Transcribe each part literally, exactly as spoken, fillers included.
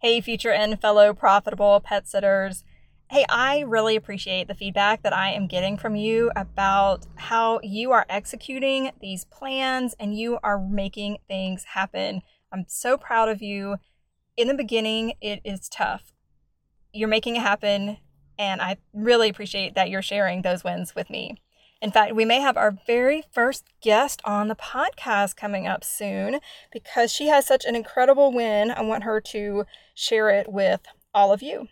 Hey, future and fellow profitable pet sitters. Hey, I really appreciate the feedback that I am getting from you about how you are executing these plans and you are making things happen. I'm so proud of you. In the beginning, it is tough. You're making it happen, and I really appreciate that you're sharing those wins with me. In fact, we may have our very first guest on the podcast coming up soon because she has such an incredible win. I want her to share it with all of you.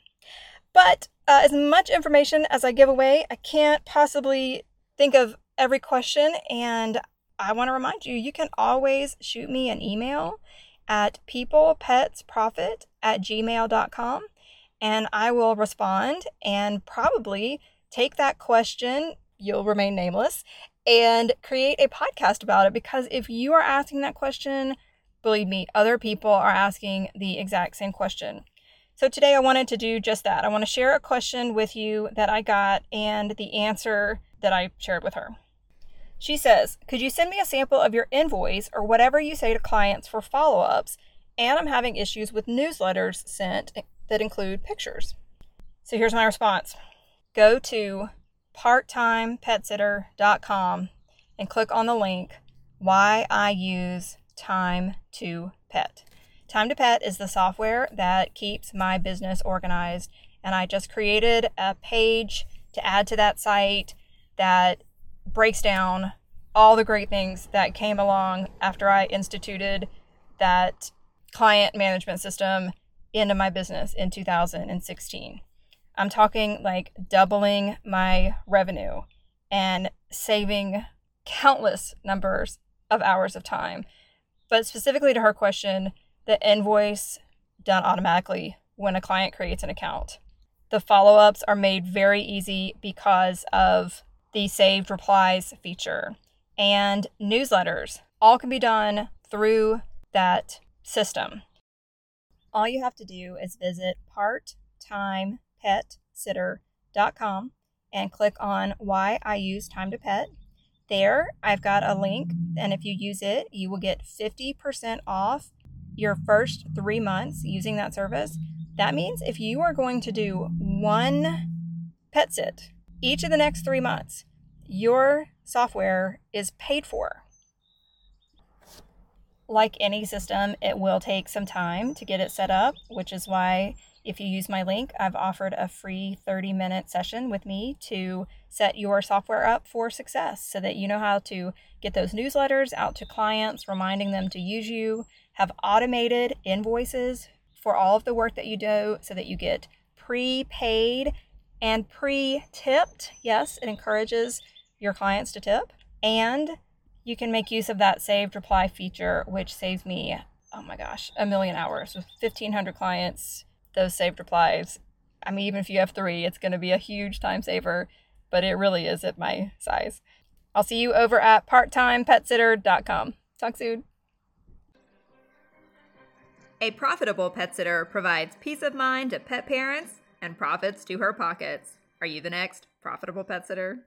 But uh, as much information as I give away, I can't possibly think of every question. And I want to remind you, you can always shoot me an email at people pets profit at gmail dot com. And I will respond and probably take that question, you'll remain nameless, and create a podcast about it. Because if you are asking that question, believe me, other people are asking the exact same question. So today I wanted to do just that. I want to share a question with you that I got and the answer that I shared with her. She says, could you send me a sample of your invoice or whatever you say to clients for follow-ups? And I'm having issues with newsletters sent that include pictures. So here's my response. Go to part time pet sitter dot com and click on the link, Why I Use Time to Pet. Time to Pet is the software that keeps my business organized, and I just created a page to add to that site that breaks down all the great things that came along after I instituted that client management system into my business in two thousand sixteen. I'm talking like doubling my revenue and saving countless numbers of hours of time. But specifically to her question, the invoice done automatically when a client creates an account. The follow-ups are made very easy because of the saved replies feature. And newsletters, all can be done through that system. All you have to do is visit part time pet sitter dot com and click on Why I Use Time to Pet. There, I've got a link, and if you use it, you will get fifty percent off your first three months using that service. That means if you are going to do one pet sit each of the next three months, your software is paid for. Like any system, it will take some time to get it set up, which is why if you use my link, I've offered a free thirty minute session with me to set your software up for success so that you know how to get those newsletters out to clients, reminding them to use you, have automated invoices for all of the work that you do so that you get prepaid and pre-tipped. Yes, it encourages your clients to tip. And you can make use of that saved reply feature, which saves me, oh my gosh, a million hours with fifteen hundred clients. Those saved replies, I mean, even if you have three, it's going to be a huge time saver, but it really is at my size. I'll see you over at part time pet sitter dot com. Talk soon. A profitable pet sitter provides peace of mind to pet parents and profits to her pockets. Are you the next profitable pet sitter?